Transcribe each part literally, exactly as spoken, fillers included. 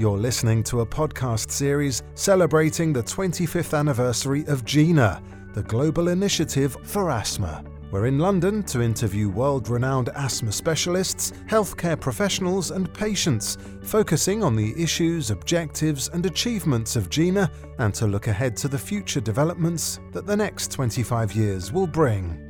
You're listening to a podcast series celebrating the twenty-fifth anniversary of GINA, the global initiative for asthma. We're in London to interview world-renowned asthma specialists, healthcare professionals and patients, focusing on the issues, objectives and achievements of GINA, and to look ahead to the future developments that the next twenty-five years will bring.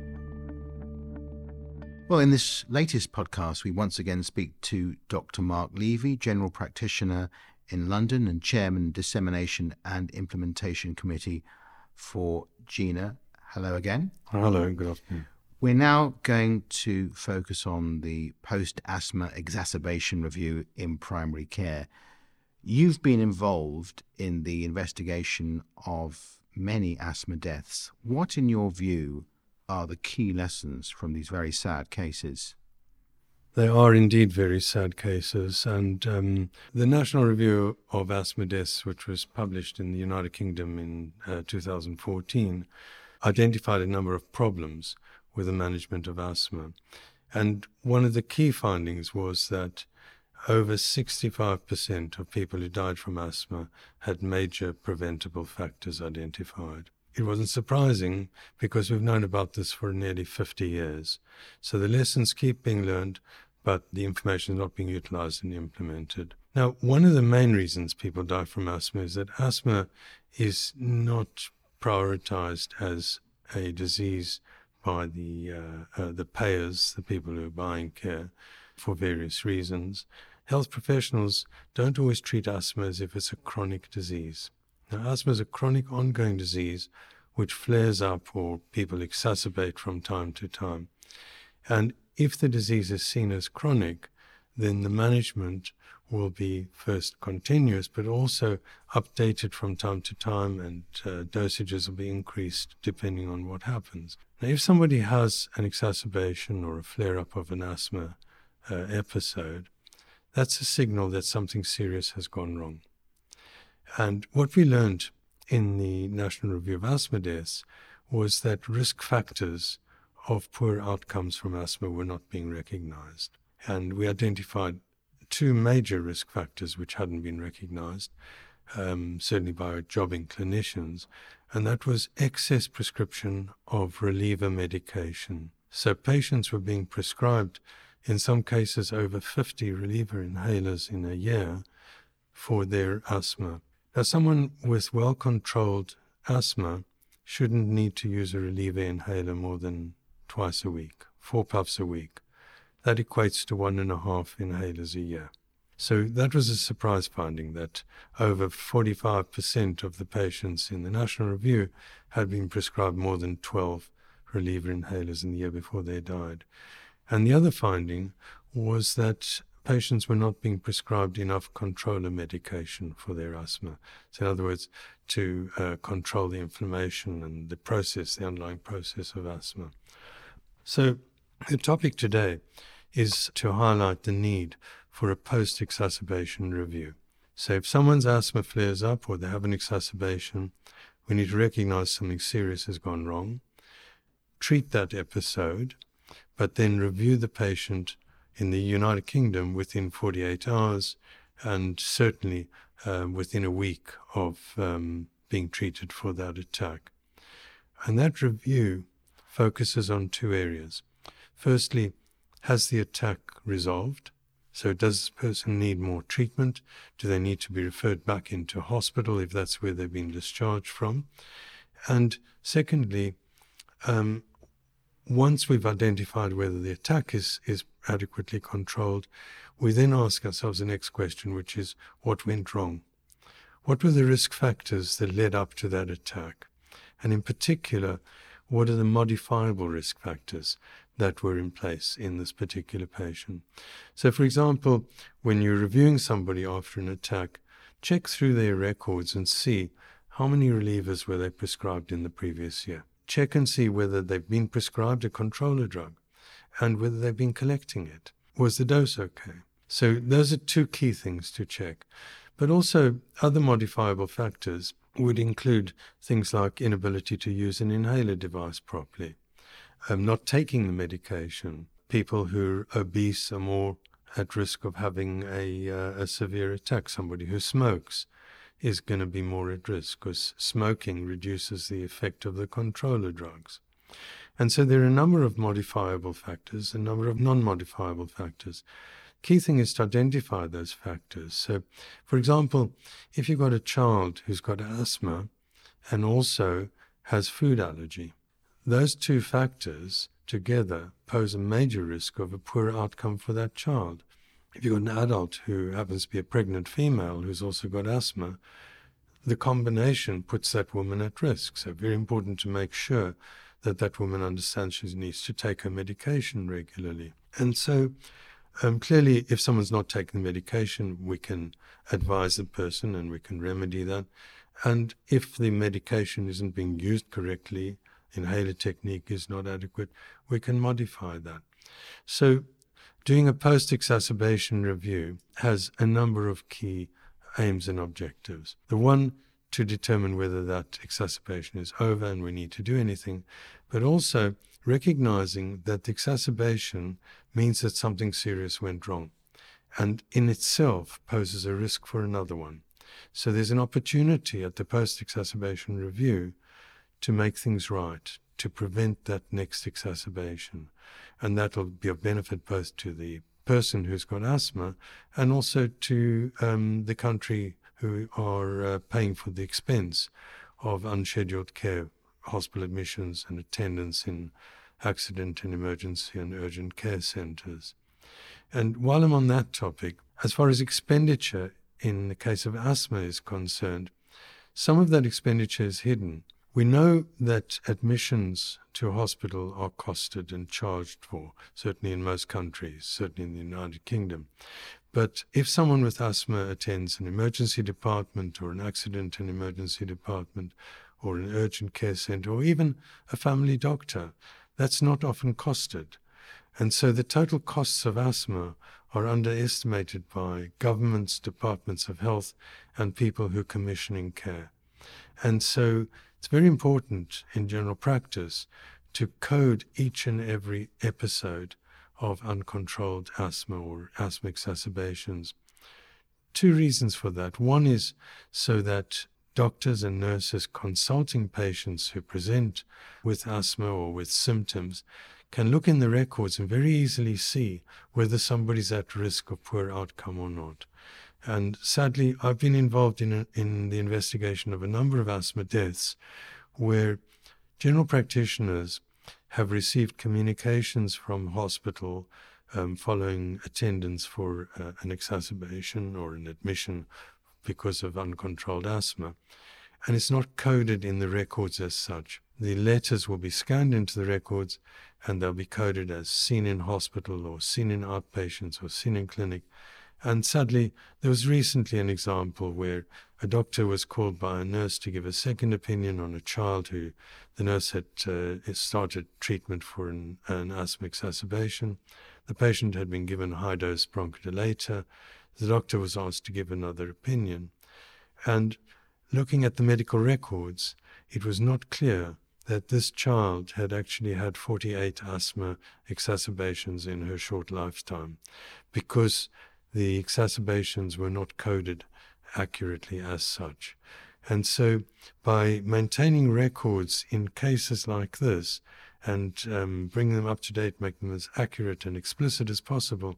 Well, in this latest podcast, we once again speak to Doctor Mark Levy, General Practitioner in London and Chairman, Dissemination and Implementation Committee for GINA. Hello again. Hello, good afternoon. We're now going to focus on the post-asthma exacerbation review in primary care. You've been involved in the investigation of many asthma deaths. What, in your view, are the key lessons from these very sad cases? They are indeed very sad cases, and um, the National Review of Asthma Deaths, which was published in the United Kingdom in uh, two thousand fourteen, identified a number of problems with the management of asthma. And one of the key findings was that over sixty-five percent of people who died from asthma had major preventable factors identified. It wasn't surprising because we've known about this for nearly fifty years. So the lessons keep being learned, but the information is not being utilized and implemented. Now, one of the main reasons people die from asthma is that asthma is not prioritized as a disease by the, uh, uh, the payers, the people who are buying care, for various reasons. Health professionals don't always treat asthma as if it's a chronic disease. Now, asthma is a chronic ongoing disease which flares up or people exacerbate from time to time. And if the disease is seen as chronic, then the management will be first continuous, but also updated from time to time, and uh, dosages will be increased depending on what happens. Now, if somebody has an exacerbation or a flare-up of an asthma uh, episode, that's a signal that something serious has gone wrong. And what we learned in the National Review of Asthma Deaths was that risk factors of poor outcomes from asthma were not being recognized. And we identified two major risk factors which hadn't been recognized, um, certainly by jobbing clinicians, and that was excess prescription of reliever medication. So patients were being prescribed, in some cases, over fifty reliever inhalers in a year for their asthma. Now, someone with well-controlled asthma shouldn't need to use a reliever inhaler more than twice a week, four puffs a week. That equates to one and a half inhalers a year. So that was a surprise finding, that over forty-five percent of the patients in the National Review had been prescribed more than twelve reliever inhalers in the year before they died. And the other finding was that patients were not being prescribed enough controller medication for their asthma. So in other words, to uh, control the inflammation and the process, the underlying process of asthma. So the topic today is to highlight the need for a post-exacerbation review. So if someone's asthma flares up or they have an exacerbation, we need to recognize something serious has gone wrong, treat that episode, but then review the patient in the United Kingdom within forty-eight hours and certainly uh, within a week of um, being treated for that attack. And that review focuses on two areas. Firstly, has the attack resolved? So does this person need more treatment? Do they need to be referred back into hospital if that's where they've been discharged from? And secondly, um, once we've identified whether the attack is, is adequately controlled, we then ask ourselves the next question, which is, what went wrong? What were the risk factors that led up to that attack? And in particular, what are the modifiable risk factors that were in place in this particular patient? So, for example, when you're reviewing somebody after an attack, check through their records and see how many relievers were they prescribed in the previous year. Check and see whether they've been prescribed a controller drug and whether they've been collecting it. Was the dose okay? So those are two key things to check. But also other modifiable factors would include things like inability to use an inhaler device properly, um, not taking the medication, people who are obese are more at risk of having a, uh, a severe attack. Somebody who smokes is going to be more at risk because smoking reduces the effect of the controller drugs. And so there are a number of modifiable factors, a number of non-modifiable factors. Key thing is to identify those factors. So, for example, if you've got a child who's got asthma and also has food allergy, those two factors together pose a major risk of a poor outcome for that child. If you've got an adult who happens to be a pregnant female who's also got asthma, the combination puts that woman at risk. So very important to make sure that that woman understands she needs to take her medication regularly. And so um, clearly, if someone's not taking the medication, we can advise the person and we can remedy that. And if the medication isn't being used correctly, inhaler technique is not adequate, we can modify that. So doing a post-exacerbation review has a number of key aims and objectives. The one to determine whether that exacerbation is over and we need to do anything, but also recognizing that the exacerbation means that something serious went wrong and in itself poses a risk for another one. So there's an opportunity at the post-exacerbation review to make things right, to prevent that next exacerbation. And that will be of benefit both to the person who's got asthma and also to um, the country who are uh, paying for the expense of unscheduled care, hospital admissions and attendance in accident and emergency and urgent care centres. And while I'm on that topic, as far as expenditure in the case of asthma is concerned, some of that expenditure is hidden. We know that admissions to hospital are costed and charged for, certainly in most countries, certainly in the United Kingdom. But if someone with asthma attends an emergency department or an accident and emergency department or an urgent care centre or even a family doctor, that's not often costed. And so the total costs of asthma are underestimated by governments, departments of health and people who are commissioning care. And so it's very important in general practice to code each and every episode of uncontrolled asthma or asthma exacerbations. Two reasons for that. One is so that doctors and nurses consulting patients who present with asthma or with symptoms can look in the records and very easily see whether somebody's at risk of poor outcome or not. And sadly, I've been involved in a, in the investigation of a number of asthma deaths where general practitioners have received communications from hospital um, following attendance for uh, an exacerbation or an admission because of uncontrolled asthma. And it's not coded in the records as such. The letters will be scanned into the records and they'll be coded as seen in hospital or seen in outpatients or seen in clinic. And sadly, there was recently an example where a doctor was called by a nurse to give a second opinion on a child who the nurse had uh, started treatment for an, an asthma exacerbation. The patient had been given high-dose bronchodilator. The doctor was asked to give another opinion. And looking at the medical records, it was not clear that this child had actually had forty-eight asthma exacerbations in her short lifetime because the exacerbations were not coded accurately as such. And so by maintaining records in cases like this and um, bringing them up to date, making them as accurate and explicit as possible,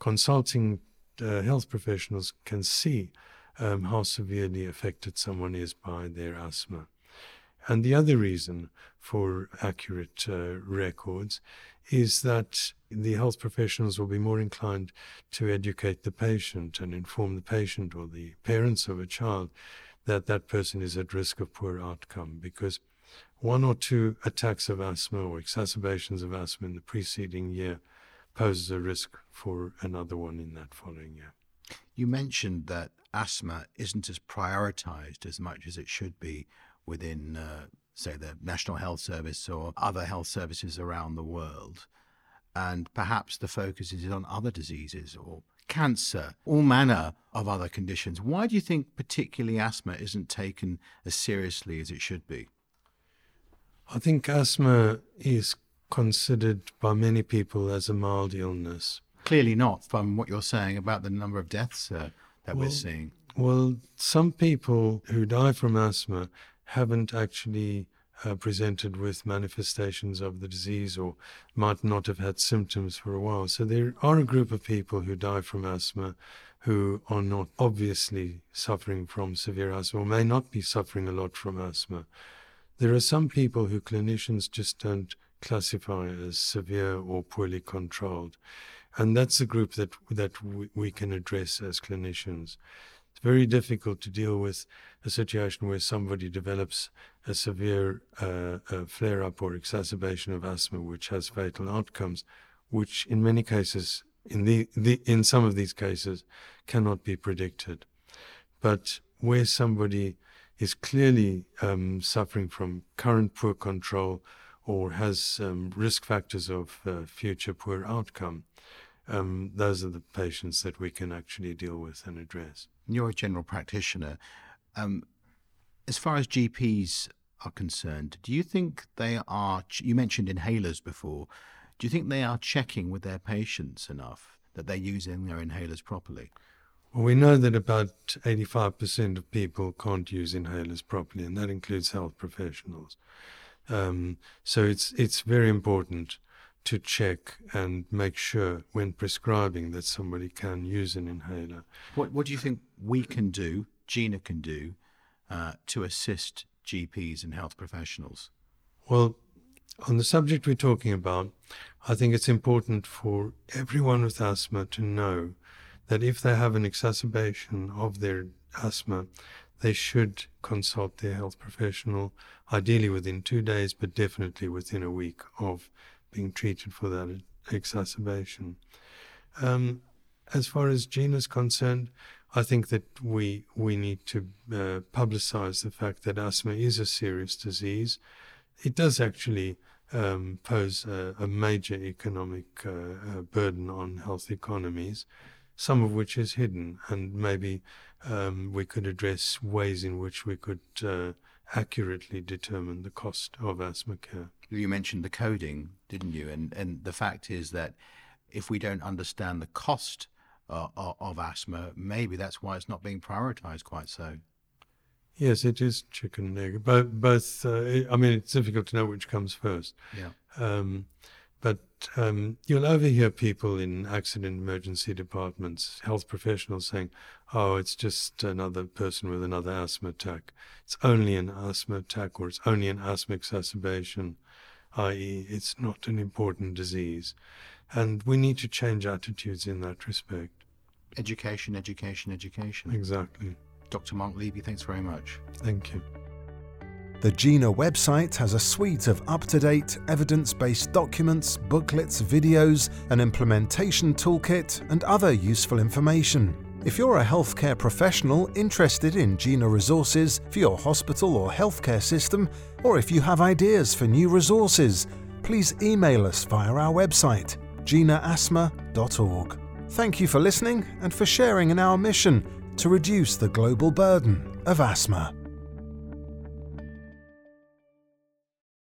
consulting uh, health professionals can see um, how severely affected someone is by their asthma. And the other reason for accurate uh, records is that the health professionals will be more inclined to educate the patient and inform the patient or the parents of a child that that person is at risk of poor outcome because one or two attacks of asthma or exacerbations of asthma in the preceding year poses a risk for another one in that following year. You mentioned that asthma isn't as prioritized as much as it should be within, uh, say, the National Health Service or other health services around the world. And perhaps the focus is on other diseases or cancer, all manner of other conditions. Why do you think particularly asthma isn't taken as seriously as it should be? I think asthma is considered by many people as a mild illness. clearly not from what you're saying about the number of deaths uh, that well, we're seeing. Well, some people who die from asthma haven't actually uh, presented with manifestations of the disease or might not have had symptoms for a while. So there are a group of people who die from asthma who are not obviously suffering from severe asthma or may not be suffering a lot from asthma. There are some people who clinicians just don't classify as severe or poorly controlled. And that's a group that that w- we can address as clinicians. It's very difficult to deal with a situation where somebody develops a severe uh, uh, flare-up or exacerbation of asthma, which has fatal outcomes, which in many cases, in the, the in some of these cases, cannot be predicted. But where somebody is clearly um, suffering from current poor control or has um, risk factors of uh, future poor outcome, um, those are the patients that we can actually deal with and address. You're a general practitioner. Um, as far as G Ps are concerned, do you think they are, you mentioned inhalers before, do you think they are checking with their patients enough that they're using their inhalers properly? Well, we know that about eighty-five percent of people can't use inhalers properly, and that includes health professionals. Um, so it's it's very important to check and make sure when prescribing that somebody can use an inhaler. What what do you think we can do, GINA can do, uh, to assist G Ps and health professionals? Well, on the subject we're talking about, I think it's important for everyone with asthma to know that if they have an exacerbation of their asthma, they should consult their health professional, ideally within two days, but definitely within a week of being treated for that exacerbation. Um, as far as GINA is concerned, I think that we we need to uh, publicize the fact that asthma is a serious disease. It does actually um, pose a, a major economic uh, uh, burden on health economies, some of which is hidden, and maybe um, we could address ways in which we could uh, accurately determine the cost of asthma care. You mentioned the coding, didn't you? And and the fact is that if we don't understand the cost uh, of asthma, maybe that's why it's not being prioritized quite so. Yes, it is chicken and egg. Both, both uh, I mean, it's difficult to know which comes first. Yeah. Um, But um, you'll overhear people in accident emergency departments, health professionals saying, oh, it's just another person with another asthma attack. It's only an asthma attack, or it's only an asthma exacerbation, that is it's not an important disease. And we need to change attitudes in that respect. Education, education, education. Exactly. Doctor Mark Levy, thanks very much. Thank you. The GINA website has a suite of up-to-date, evidence-based documents, booklets, videos, an implementation toolkit, and other useful information. If you're a healthcare professional interested in GINA resources for your hospital or healthcare system, or if you have ideas for new resources, please email us via our website, gina asthma dot org. Thank you for listening and for sharing in our mission to reduce the global burden of asthma.